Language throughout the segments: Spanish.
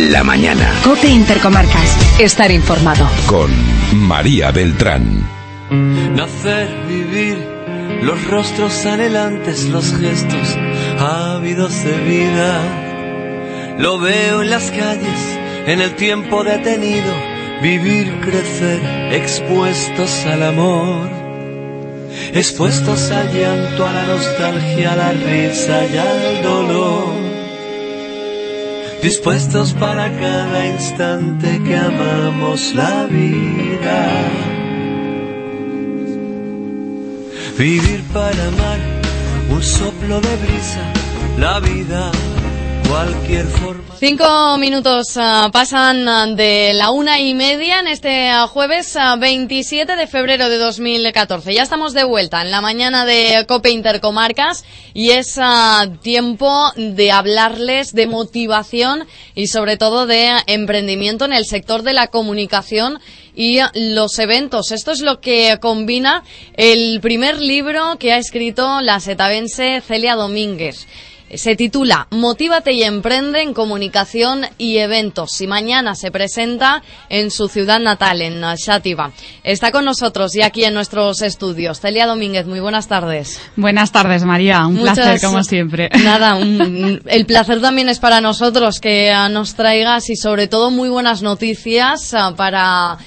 en la mañana. COPE Intercomarcas. Estar informado. Con María Beltrán. Nacer, vivir, los rostros anhelantes, los gestos ávidos de vida. Lo veo en las calles, en el tiempo detenido. Vivir, crecer, expuestos al amor, expuestos al llanto, a la nostalgia, a la risa y al dolor, dispuestos para cada instante que amamos la vida. Vivir para amar, un soplo de brisa, la vida, cualquier forma. 5 minutos pasan de la 1:30 en este jueves 27 de febrero de 2014. Ya estamos de vuelta en la mañana de COPE Intercomarcas y es tiempo de hablarles de motivación y sobre todo de emprendimiento en el sector de la comunicación y los eventos. Esto es lo que combina el primer libro que ha escrito la setavense Celia Domínguez. Se titula Motívate y emprende en comunicación y eventos, y mañana se presenta en su ciudad natal, en Xàtiva. Está con nosotros y aquí en nuestros estudios Celia Domínguez, muy buenas tardes. Buenas tardes, María, un placer como siempre. Nada, el placer también es para nosotros que nos traigas, y sobre todo muy buenas noticias para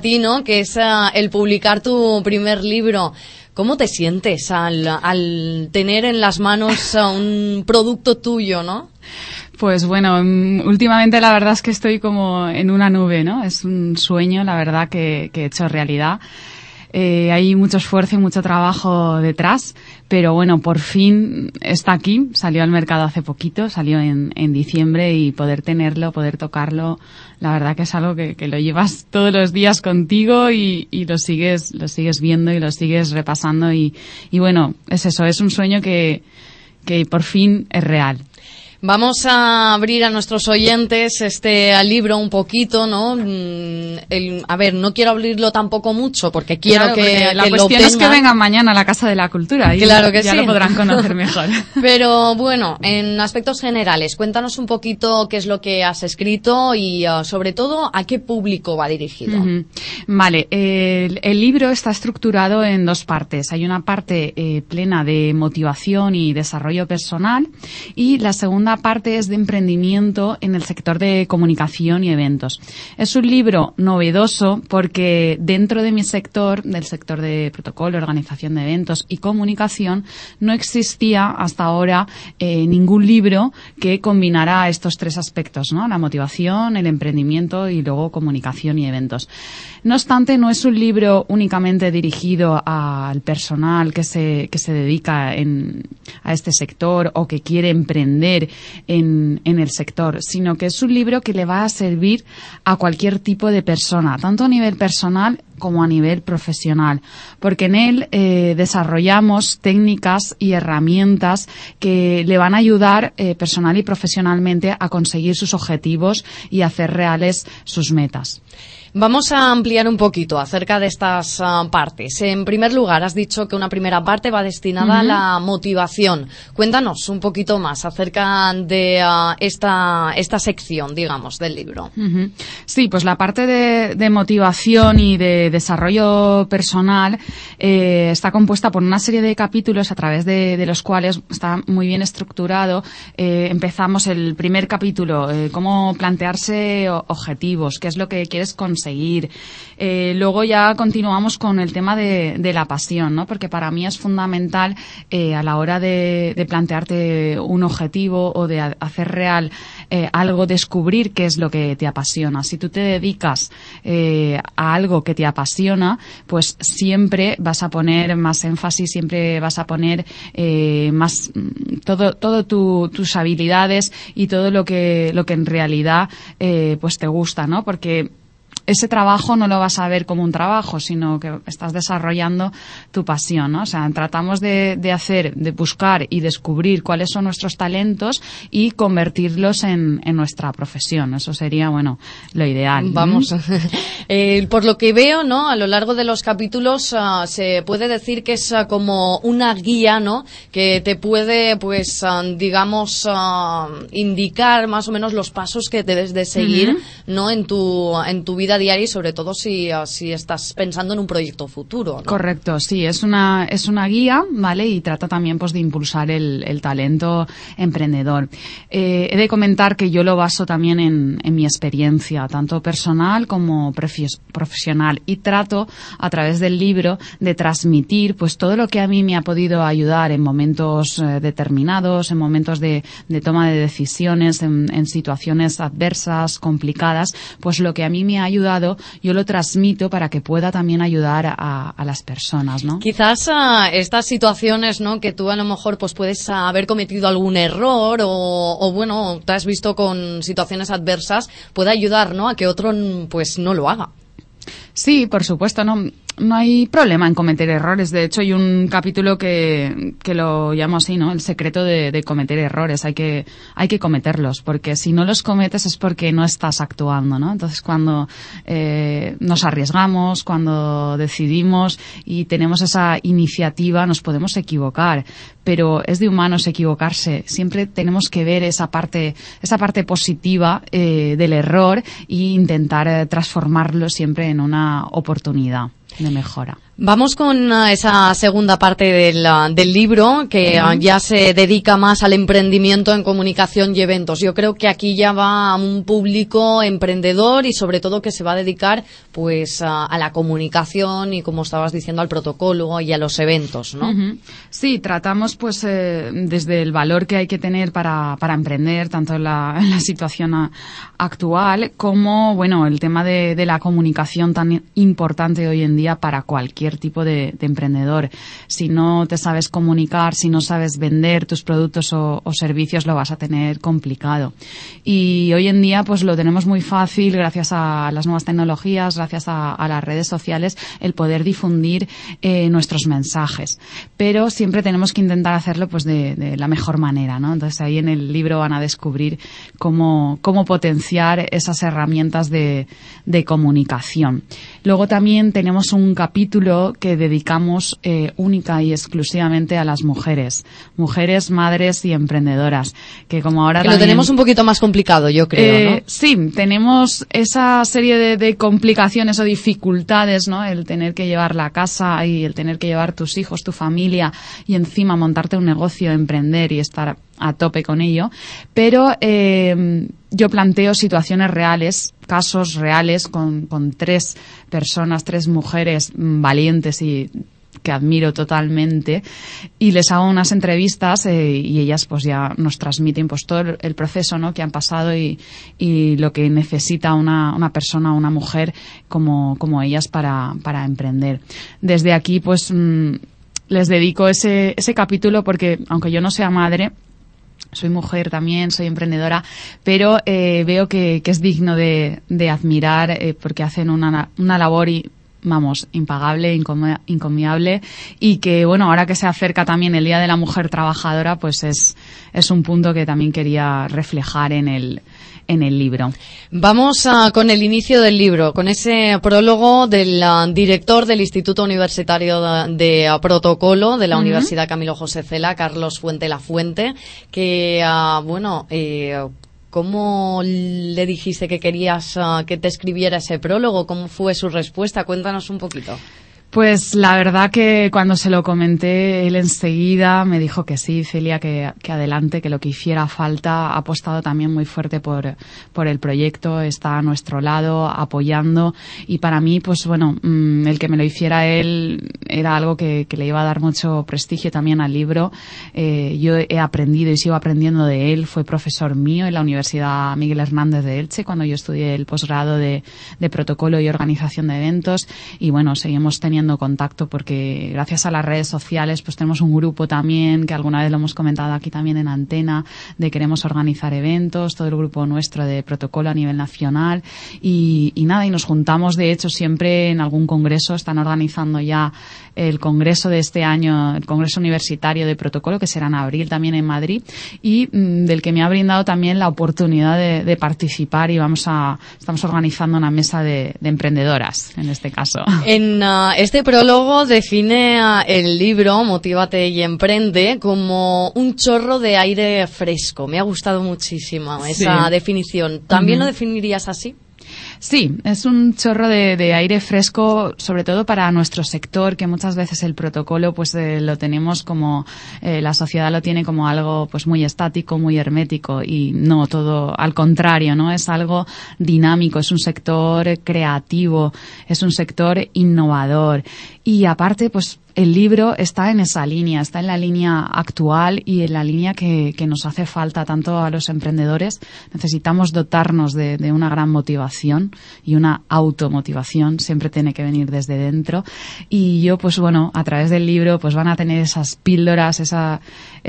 ti, ¿no? Que es el publicar tu primer libro. ¿Cómo te sientes al tener en las manos un producto tuyo, no? Pues bueno, últimamente la verdad es que estoy como en una nube, ¿no? Es un sueño, la verdad, que he hecho realidad. Hay mucho esfuerzo y mucho trabajo detrás, pero bueno, por fin está aquí. Salió al mercado hace poquito, salió en diciembre, y poder tenerlo, poder tocarlo, la verdad que es algo que lo llevas todos los días contigo y lo sigues viendo y lo sigues repasando y bueno, es eso, es un sueño que por fin es real. Vamos a abrir a nuestros oyentes este libro un poquito, ¿no? No quiero abrirlo tampoco mucho porque quiero que la cuestión es que vengan mañana a la Casa de la Cultura y claro que ya sí. Lo podrán conocer mejor. Pero bueno, en aspectos generales, cuéntanos un poquito qué es lo que has escrito y sobre todo a qué público va dirigido. Uh-huh. Vale, el libro está estructurado en dos partes. Hay una parte plena de motivación y desarrollo personal, y la segunda parte es de emprendimiento en el sector de comunicación y eventos. Es un libro novedoso porque dentro de mi sector, del sector de protocolo, organización de eventos y comunicación, no existía hasta ahora ningún libro que combinara estos tres aspectos, ¿no? La motivación, el emprendimiento y luego comunicación y eventos. No obstante, no es un libro únicamente dirigido al personal que se dedica a este sector o que quiere emprender en el sector, sino que es un libro que le va a servir a cualquier tipo de persona, tanto a nivel personal como a nivel profesional, porque en él desarrollamos técnicas y herramientas que le van a ayudar personal y profesionalmente a conseguir sus objetivos y hacer reales sus metas. Vamos a ampliar un poquito acerca de estas partes. En primer lugar, has dicho que una primera parte va destinada a la motivación. Cuéntanos un poquito más acerca de esta sección, digamos, del libro. Uh-huh. Sí, pues la parte de motivación y de desarrollo personal está compuesta por una serie de capítulos a través de los cuales está muy bien estructurado. Empezamos el primer capítulo, cómo plantearse objetivos, qué es lo que quieres conseguir. Luego ya continuamos con el tema de la pasión, ¿no? Porque para mí es fundamental a la hora de plantearte un objetivo o de hacer real algo, descubrir qué es lo que te apasiona. Si tú te dedicas a algo que te apasiona, pues siempre vas a poner más énfasis, siempre vas a poner más todo tus habilidades y todo lo que en realidad pues te gusta, ¿no? Porque ese trabajo no lo vas a ver como un trabajo, sino que estás desarrollando tu pasión, ¿no? O sea, tratamos de buscar y descubrir cuáles son nuestros talentos y convertirlos en nuestra profesión. Eso sería, bueno, lo ideal. Vamos. Por lo que veo, ¿no?, a lo largo de los capítulos se puede decir que es como una guía, ¿no?, que te puede, pues, digamos, indicar más o menos los pasos que debes de seguir, uh-huh, ¿no?, en tu vida diaria, y sobre todo si estás pensando en un proyecto futuro, ¿no? Correcto, sí, es una guía, ¿vale? Y trata también, pues, de impulsar el talento emprendedor. He de comentar que yo lo baso también en mi experiencia, tanto personal como profesional, y trato a través del libro de transmitir, pues, todo lo que a mí me ha podido ayudar en momentos determinados, en momentos de toma de decisiones, en situaciones adversas, complicadas, pues lo que a mí me ha ayudado yo lo transmito para que pueda también ayudar a las personas, ¿no? Quizás estas situaciones, ¿no?, que tú a lo mejor, pues, puedes haber cometido algún error o bueno, te has visto con situaciones adversas, puede ayudar, ¿no?, a que otro, pues, no lo haga. Sí, por supuesto, no hay problema en cometer errores. De hecho, hay un capítulo que lo llamo así, ¿no?, el secreto de cometer errores. Hay que cometerlos, porque si no los cometes es porque no estás actuando, ¿no? Entonces, cuando nos arriesgamos, cuando decidimos y tenemos esa iniciativa, nos podemos equivocar, pero es de humanos equivocarse. Siempre tenemos que ver esa parte positiva del error e intentar transformarlo siempre en una oportunidad de mejora. Vamos con esa segunda parte del libro, que ya se dedica más al emprendimiento en comunicación y eventos. Yo creo que aquí ya va a un público emprendedor y sobre todo que se va a dedicar, pues, a la comunicación y, como estabas diciendo, al protocolo y a los eventos, ¿no? Uh-huh. Sí, tratamos, pues, desde el valor que hay que tener para emprender, tanto en la situación actual como, bueno, el tema de la comunicación tan importante hoy en día para cualquier tipo de emprendedor. Si no te sabes comunicar, si no sabes vender tus productos o servicios, lo vas a tener complicado. Y hoy en día, pues, lo tenemos muy fácil gracias a las nuevas tecnologías, gracias a las redes sociales, el poder difundir nuestros mensajes. Pero siempre tenemos que intentar hacerlo, pues, de la mejor manera, ¿no? Entonces, ahí en el libro van a descubrir cómo potenciar esas herramientas de comunicación. Luego también tenemos un capítulo que dedicamos única y exclusivamente a las mujeres, madres y emprendedoras, que como ahora que también lo tenemos un poquito más complicado, yo creo, ¿no? Sí, tenemos esa serie de complicaciones o dificultades, ¿no? El tener que llevar la casa y el tener que llevar tus hijos, tu familia y encima montarte un negocio, emprender y estar a tope con ello, pero yo planteo situaciones reales, casos reales con 3 personas, 3 mujeres valientes y que admiro totalmente, y les hago unas entrevistas y ellas, pues, ya nos transmiten, pues, todo el proceso, ¿no?, que han pasado y lo que necesita una persona, una mujer como ellas para emprender. Desde aquí, pues, les dedico ese capítulo porque, aunque yo no sea madre, soy mujer también, soy emprendedora, pero veo que es digno de admirar porque hacen una labor y, vamos, impagable, encomiable, y que, bueno, ahora que se acerca también el Día de la Mujer Trabajadora, pues es un punto que también quería reflejar en el libro. Vamos con el inicio del libro, con ese prólogo del director del Instituto Universitario de Protocolo de la, uh-huh, Universidad Camilo José Cela, Carlos Fuente La Fuente, que, bueno, ¿cómo le dijiste que querías que te escribiera ese prólogo? ¿Cómo fue su respuesta? Cuéntanos un poquito. Pues la verdad que cuando se lo comenté, él enseguida me dijo que sí, Celia, que adelante, que lo que hiciera falta. Ha apostado también muy fuerte por el proyecto, está a nuestro lado, apoyando. Y para mí, pues, bueno, el que me lo hiciera él era algo que le iba a dar mucho prestigio también al libro. Yo he aprendido y sigo aprendiendo de él. Fue profesor mío en la Universidad Miguel Hernández de Elche cuando yo estudié el posgrado de protocolo y organización de eventos. Y, bueno, seguimos teniendo teniendo contacto, porque gracias a las redes sociales pues tenemos un grupo también, que alguna vez lo hemos comentado aquí también en antena, de queremos organizar eventos, todo el grupo nuestro de protocolo a nivel nacional y nada, y nos juntamos de hecho siempre en algún congreso. Están organizando ya el congreso de este año, el Congreso Universitario de Protocolo, que será en abril también en Madrid, y del que me ha brindado también la oportunidad de participar, y estamos organizando una mesa de emprendedoras en este caso. En este prólogo define el libro Motívate y Emprende como un chorro de aire fresco. Me ha gustado muchísimo esa definición. ¿También lo definirías así? Sí, es un chorro de aire fresco, sobre todo para nuestro sector, que muchas veces el protocolo pues lo tenemos como, la sociedad lo tiene como algo pues muy estático, muy hermético, y no, todo al contrario, ¿no? Es algo dinámico, es un sector creativo, es un sector innovador, y aparte pues el libro está en esa línea, está en la línea actual y en la línea que nos hace falta tanto a los emprendedores. Necesitamos dotarnos de una gran motivación y una automotivación, siempre tiene que venir desde dentro. Y yo, pues bueno, a través del libro pues van a tener esas píldoras, esa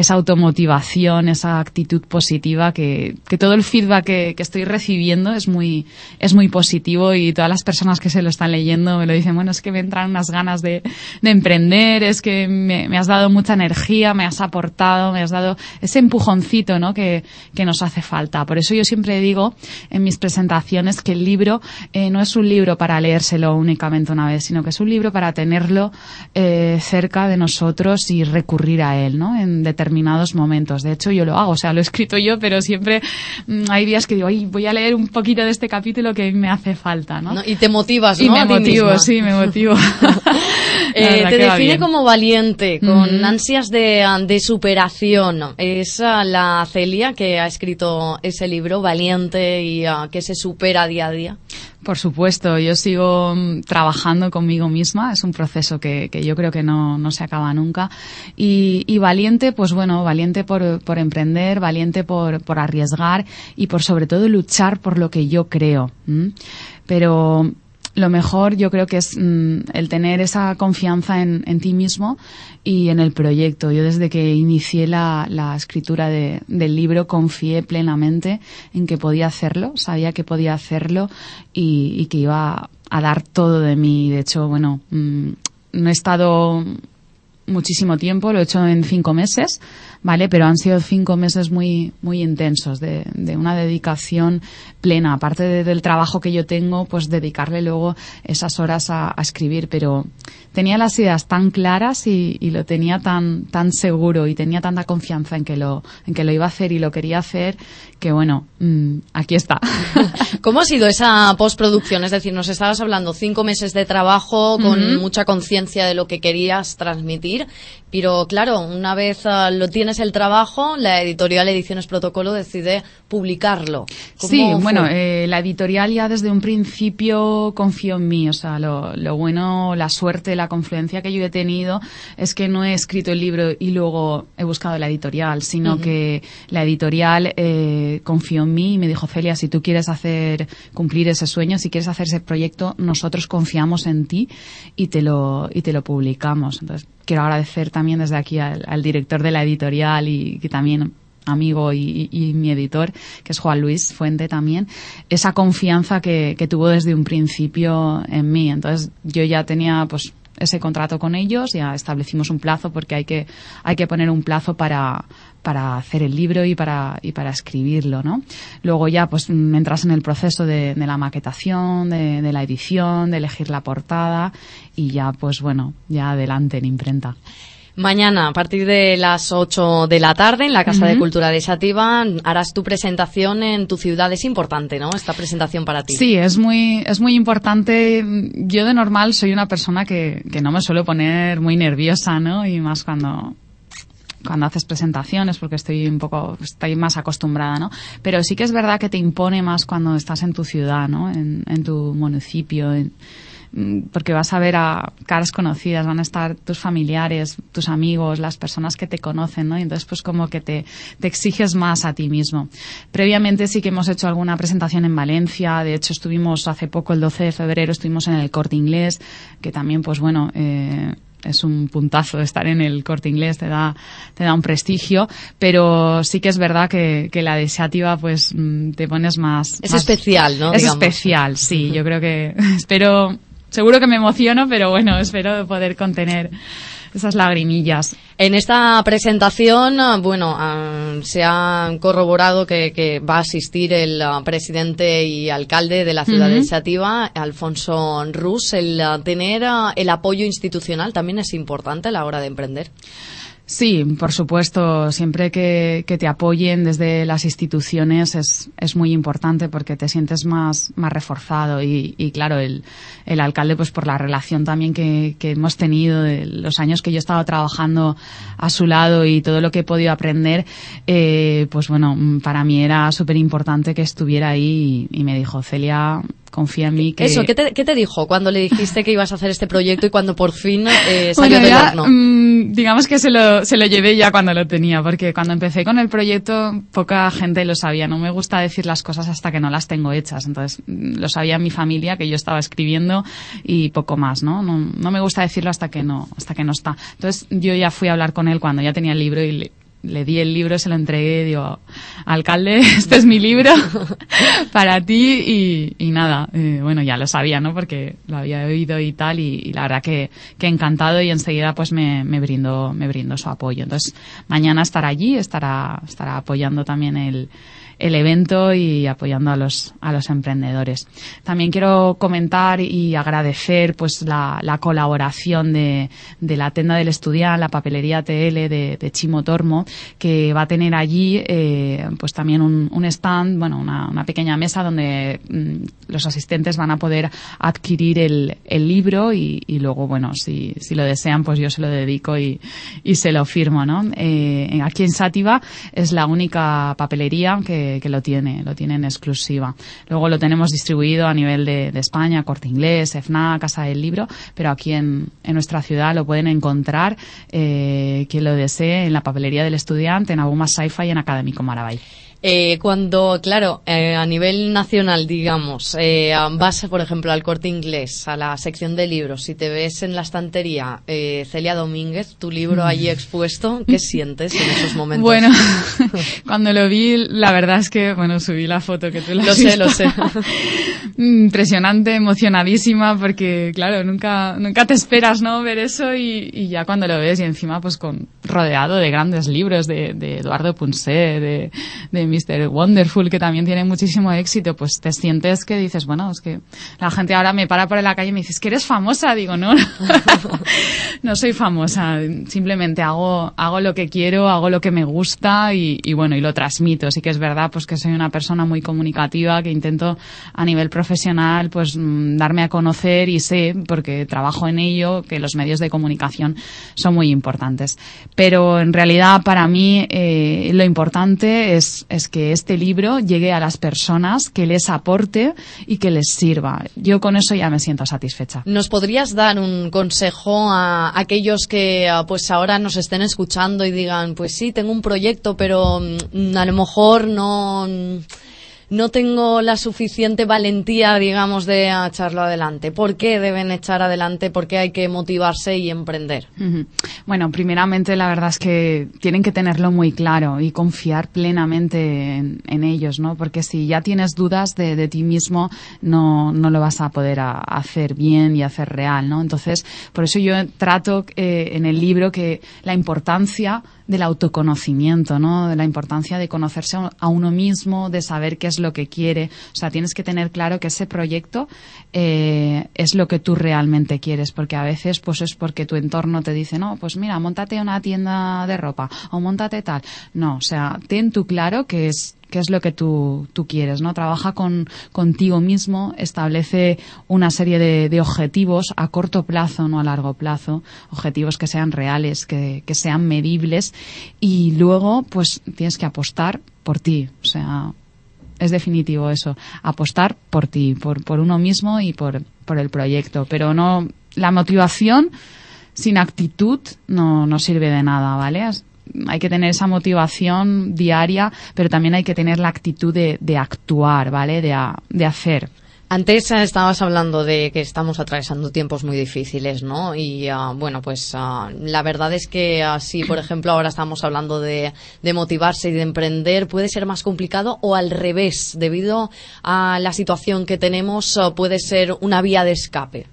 automotivación, esa actitud positiva, que todo el feedback que estoy recibiendo es muy positivo, y todas las personas que se lo están leyendo me lo dicen, bueno, es que me entran unas ganas de emprender, es que me has dado mucha energía, me has aportado, me has dado ese empujoncito, ¿no?, que nos hace falta. Por eso yo siempre digo en mis presentaciones que el libro no es un libro para leérselo únicamente una vez, sino que es un libro para tenerlo cerca de nosotros y recurrir a él, ¿no?, en determinados momentos. De hecho, yo lo hago, o sea, lo he escrito yo, pero siempre hay días que digo, ay, voy a leer un poquito de este capítulo que me hace falta, ¿no? Y te motivas, ¿no? Y me motivo, sí, me motivo. Te define como valiente, con ansias de superación. Es la Celia que ha escrito ese libro, valiente y que se supera día a día. Por supuesto, yo sigo trabajando conmigo misma, es un proceso que yo creo que no se acaba nunca. Y valiente, pues bueno, valiente por emprender, valiente por arriesgar y por sobre todo luchar por lo que yo creo. Pero lo mejor yo creo que es el tener esa confianza en ti mismo y en el proyecto. Yo desde que inicié la escritura del libro confié plenamente en que podía hacerlo, sabía que podía hacerlo y que iba a dar todo de mí. De hecho, bueno, no he estado muchísimo tiempo, lo he hecho en 5 meses, ¿vale? Pero han sido 5 meses muy, muy intensos, de una dedicación plena. Aparte del trabajo que yo tengo, pues dedicarle luego esas horas a escribir. Pero tenía las ideas tan claras y lo tenía tan seguro y tenía tanta confianza en que lo iba a hacer y lo quería hacer, que bueno, aquí está. ¿Cómo ha sido esa postproducción? Es decir, nos estabas hablando 5 meses de trabajo con mucha conciencia de lo que querías transmitir. Pero claro, una vez lo tienes el trabajo, la editorial Ediciones Protocolo decide publicarlo. Sí, bueno, la editorial ya desde un principio confió en mí. O sea, lo bueno, la suerte, la confluencia que yo he tenido es que no he escrito el libro y luego he buscado la editorial, sino que la editorial confió en mí y me dijo, Celia, si tú quieres cumplir ese sueño, si quieres hacer ese proyecto, nosotros confiamos en ti y te lo publicamos. Entonces, quiero agradecer también desde aquí al director de la editorial y que también amigo y mi editor, que es Juan Luis Fuente también, esa confianza que tuvo desde un principio en mí. Entonces yo ya tenía pues ese contrato con ellos, ya establecimos un plazo, porque hay que poner un plazo para hacer el libro y para escribirlo, ¿no? Luego ya pues entras en el proceso de la maquetación, de la edición, de elegir la portada y ya pues bueno, ya adelante en imprenta. Mañana, a partir de las 8 de la tarde, en la Casa de Cultura de Xàtiva, harás tu presentación en tu ciudad. Es importante, ¿no?, esta presentación para ti. Sí, es muy importante. Yo de normal soy una persona que no me suelo poner muy nerviosa, ¿no? Y más cuando haces presentaciones, porque estoy más acostumbrada, ¿no? Pero sí que es verdad que te impone más cuando estás en tu ciudad, ¿no? En tu municipio, porque vas a ver a caras conocidas, van a estar tus familiares, tus amigos, las personas que te conocen, ¿no? Y entonces pues como que te exiges más a ti mismo. Previamente sí que hemos hecho alguna presentación en Valencia, de hecho estuvimos hace poco, el 12 de febrero, estuvimos en el Corte Inglés, que también pues bueno... es un puntazo estar en el Corte Inglés, te da un prestigio, pero sí que es verdad que la de Xàtiva pues te pones más... Es más, especial, ¿no? Es digamos. Especial, sí, yo creo que... espero, seguro que me emociono, pero bueno, espero poder contener esas lagrimillas. En esta presentación, bueno, se ha corroborado que va a asistir el presidente y alcalde de la ciudad de Xàtiva, Alfonso Rus. El tener el apoyo institucional también es importante a la hora de emprender. Sí, por supuesto, siempre que te apoyen desde las instituciones es muy importante porque te sientes más reforzado y claro, el alcalde pues por la relación también que hemos tenido, de los años que yo he estado trabajando a su lado y todo lo que he podido aprender, pues bueno, para mí era súper importante que estuviera ahí y me dijo, Celia... confía en mí que... Eso, ¿qué te dijo cuando le dijiste que ibas a hacer este proyecto y cuando por fin salió del horno? Digamos que se lo llevé ya cuando lo tenía, porque cuando empecé con el proyecto poca gente lo sabía. No me gusta decir las cosas hasta que no las tengo hechas. Entonces, lo sabía mi familia, que yo estaba escribiendo y poco más, ¿no? No me gusta decirlo hasta que no está. Entonces, yo ya fui a hablar con él cuando ya tenía el libro y le di el libro, se lo entregué y digo, alcalde, este es mi libro para ti y nada, bueno, ya lo sabía, ¿no? Porque lo había oído y tal y la verdad que encantado y enseguida pues me brindó su apoyo. Entonces, mañana estará allí, estará apoyando también el evento y apoyando a los emprendedores. También quiero comentar y agradecer pues la colaboración de la tienda del Estudiant, la papelería TL de Chimo Tormo, que va a tener allí pues también un stand, bueno, una pequeña mesa donde los asistentes van a poder adquirir el libro y luego, bueno, si lo desean, pues yo se lo dedico y se lo firmo, ¿no? Aquí en Xàtiva es la única papelería que lo tiene en exclusiva. Luego lo tenemos distribuido a nivel de España, Corte Inglés, FNAC, Casa del Libro, pero aquí en nuestra ciudad lo pueden encontrar quien lo desee en la papelería del Estudiante, en Abuma Saifa y en Académico Marabay. Cuando, claro, a nivel nacional, digamos, vas, por ejemplo, al Corte Inglés, a la sección de libros, si te ves en la estantería Celia Domínguez, tu libro allí expuesto, ¿qué sientes en esos momentos? Bueno, cuando lo vi, la verdad es que, bueno, subí la foto que tú la has visto. Lo sé. Impresionante, emocionadísima, porque, claro, nunca te esperas, ¿no?, ver eso y ya cuando lo ves y encima, pues, rodeado de grandes libros de Eduardo Punset, de Mr. Wonderful, que también tiene muchísimo éxito, pues te sientes que dices, bueno, es que la gente ahora me para por la calle y me dice, ¿es que eres famosa? Digo, no, no soy famosa, simplemente hago lo que quiero, hago lo que me gusta y bueno, y lo transmito. Sí que es verdad pues que soy una persona muy comunicativa, que intento a nivel profesional pues darme a conocer y sé, porque trabajo en ello, que los medios de comunicación son muy importantes. Pero en realidad para mí lo importante es que este libro llegue a las personas, que les aporte y que les sirva. Yo con eso ya me siento satisfecha. ¿Nos podrías dar un consejo a aquellos que pues ahora nos estén escuchando y digan, pues sí, tengo un proyecto, pero a lo mejor no tengo la suficiente valentía, digamos, de echarlo adelante? ¿Por qué deben echar adelante? ¿Por qué hay que motivarse y emprender? Bueno, primeramente la verdad es que tienen que tenerlo muy claro y confiar plenamente en ellos, ¿no? Porque si ya tienes dudas de ti mismo, no lo vas a poder hacer bien y hacer real, ¿no? Entonces, por eso yo trato en el libro que la importancia del autoconocimiento, ¿no? De la importancia de conocerse a uno mismo, de saber qué es lo que quiere. O sea, tienes que tener claro que ese proyecto es lo que tú realmente quieres, porque a veces pues es porque tu entorno te dice, no, pues mira, móntate una tienda de ropa o móntate tal. No, o sea, ten tú claro que es lo que tú quieres, ¿no? Trabaja contigo mismo, establece una serie de objetivos a corto plazo, no a largo plazo, objetivos que sean reales, que sean medibles y luego pues tienes que apostar por ti, o sea, es definitivo eso, apostar por ti, por uno mismo y por el proyecto, pero no, la motivación sin actitud no sirve de nada, ¿vale? Hay que tener esa motivación diaria, pero también hay que tener la actitud de actuar, ¿vale? De hacer. Antes estabas hablando de que estamos atravesando tiempos muy difíciles, ¿no? Y bueno, pues la verdad es que si, por ejemplo, ahora estamos hablando de motivarse y de emprender, puede ser más complicado, o al revés, debido a la situación que tenemos, puede ser una vía de escape.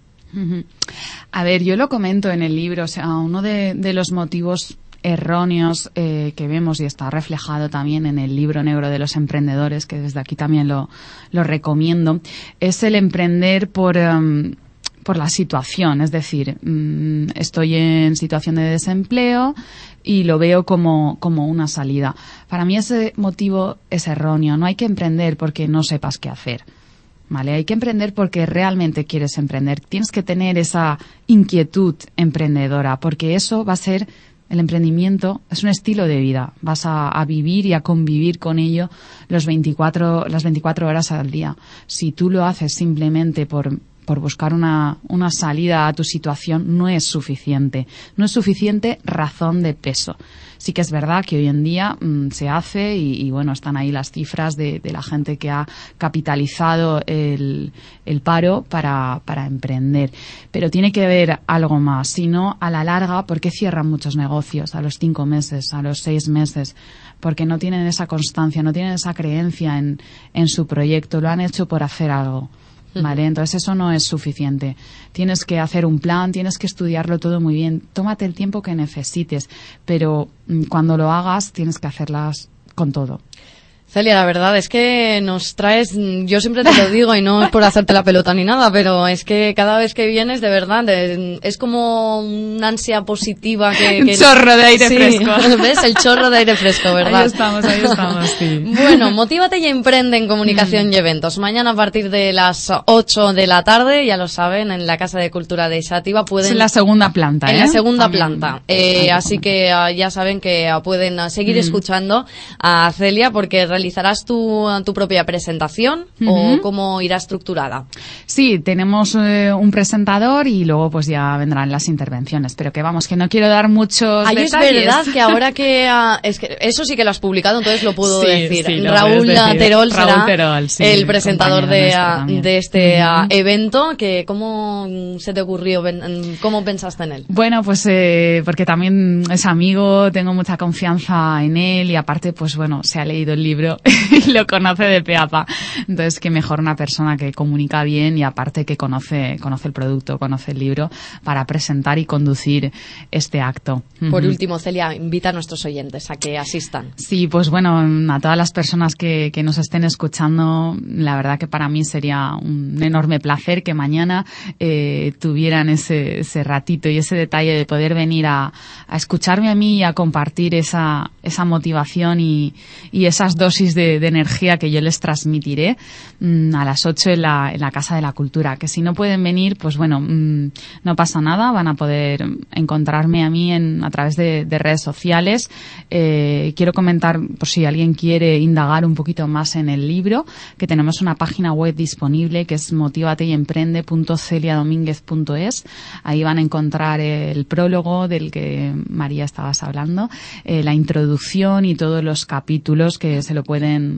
A ver, yo lo comento en el libro, o sea, uno de los motivos erróneos que vemos, y está reflejado también en el libro negro de los emprendedores, que desde aquí también lo recomiendo, es el emprender por la situación. Es decir, estoy en situación de desempleo y lo veo como una salida. Para mí ese motivo es erróneo. No hay que emprender porque no sepas qué hacer, ¿vale? Hay que emprender porque realmente quieres emprender. Tienes que tener esa inquietud emprendedora, porque eso va a ser... El emprendimiento es un estilo de vida. Vas a vivir y a convivir con ello las 24 horas al día. Si tú lo haces simplemente por buscar una salida a tu situación, no es suficiente. No es suficiente razón de peso. Sí que es verdad que hoy en día se hace y bueno, están ahí las cifras de la gente que ha capitalizado el paro para emprender. Pero tiene que haber algo más. Si no, a la larga, ¿por qué cierran muchos negocios a los 5 meses, a los 6 meses? Porque no tienen esa constancia, no tienen esa creencia en su proyecto. Lo han hecho por hacer algo, ¿vale? Entonces eso no es suficiente. Tienes que hacer un plan, tienes que estudiarlo todo muy bien. Tómate el tiempo que necesites, pero cuando lo hagas tienes que hacerlas con todo. Celia, la verdad es que nos traes, yo siempre te lo digo y no es por hacerte la pelota ni nada, pero es que cada vez que vienes, de verdad, es como una ansia positiva. Un chorro de aire fresco. ¿Ves? El chorro de aire fresco, ¿verdad? Ahí estamos, sí. Bueno, motívate y emprende en comunicación y eventos. Mañana a partir de las 8 de la tarde, ya lo saben, en la Casa de Cultura de Xàtiva pueden... Es en la segunda planta, ¿eh? En la segunda planta. Así que ya saben que pueden seguir escuchando a Celia, porque ¿realizarás tu propia presentación o cómo irá estructurada? Sí, tenemos un presentador y luego pues ya vendrán las intervenciones, pero que vamos, que no quiero dar muchos detalles. Es verdad que ahora que... es que eso sí que lo has publicado, entonces lo puedo decir. Sí, lo Raúl decir. Terol será Raúl Terol, sí, el presentador de este evento. Que ¿cómo se te ocurrió? ¿Cómo pensaste en él? Bueno, pues porque también es amigo, tengo mucha confianza en él y aparte pues bueno, se ha leído el libro y lo conoce de pe a pa. Entonces, qué mejor una persona que comunica bien y aparte que conoce el producto, conoce el libro, para presentar y conducir este acto. Por último, Celia, invita a nuestros oyentes a que asistan. Sí, pues bueno, a todas las personas que nos estén escuchando, la verdad que para mí sería un enorme placer que mañana tuvieran ese ratito y ese detalle de poder venir a escucharme a mí y a compartir esa motivación y esas dosis de energía que yo les transmitiré a las 8 en la Casa de la Cultura. Que si no pueden venir, pues bueno, no pasa nada, van a poder encontrarme a mí a través de redes sociales. Quiero comentar, por si alguien quiere indagar un poquito más en el libro, que tenemos una página web disponible que es motivateyemprende.celiadominguez.es. Ahí van a encontrar el prólogo del que María estabas hablando, la introducción y todos los capítulos que se lo pueden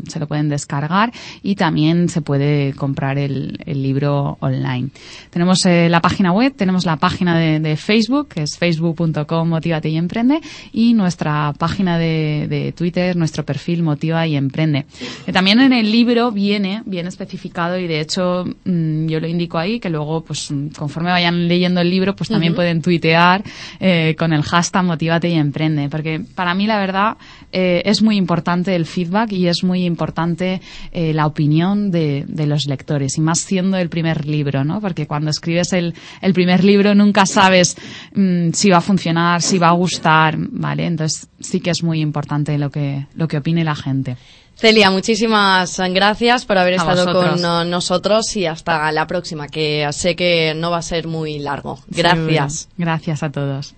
descargar, y también se puede comprar el libro online. Tenemos la página web, tenemos la página de Facebook, que es facebook.com/motivateyemprende, y nuestra página de Twitter, nuestro perfil Motiva y Emprende. También en el libro viene bien especificado, y de hecho yo lo indico ahí, que luego pues conforme vayan leyendo el libro pues también pueden tuitear con el hashtag Motívate y Emprende, porque para mí la verdad es muy importante el feedback y es muy importante la opinión de los lectores, y más siendo el primer libro, ¿no? Porque cuando escribes el primer libro nunca sabes si va a funcionar, si va a gustar, ¿vale? Entonces sí que es muy importante lo que opine la gente. Celia, muchísimas gracias por haber estado con nosotros y hasta la próxima, que sé que no va a ser muy largo. Gracias. Sí, gracias a todos.